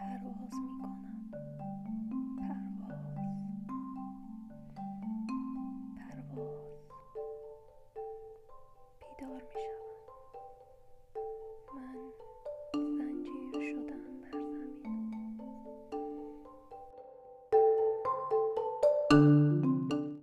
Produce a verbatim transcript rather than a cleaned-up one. پرواز میکنم، پرواز، پرواز، بیدار میشم.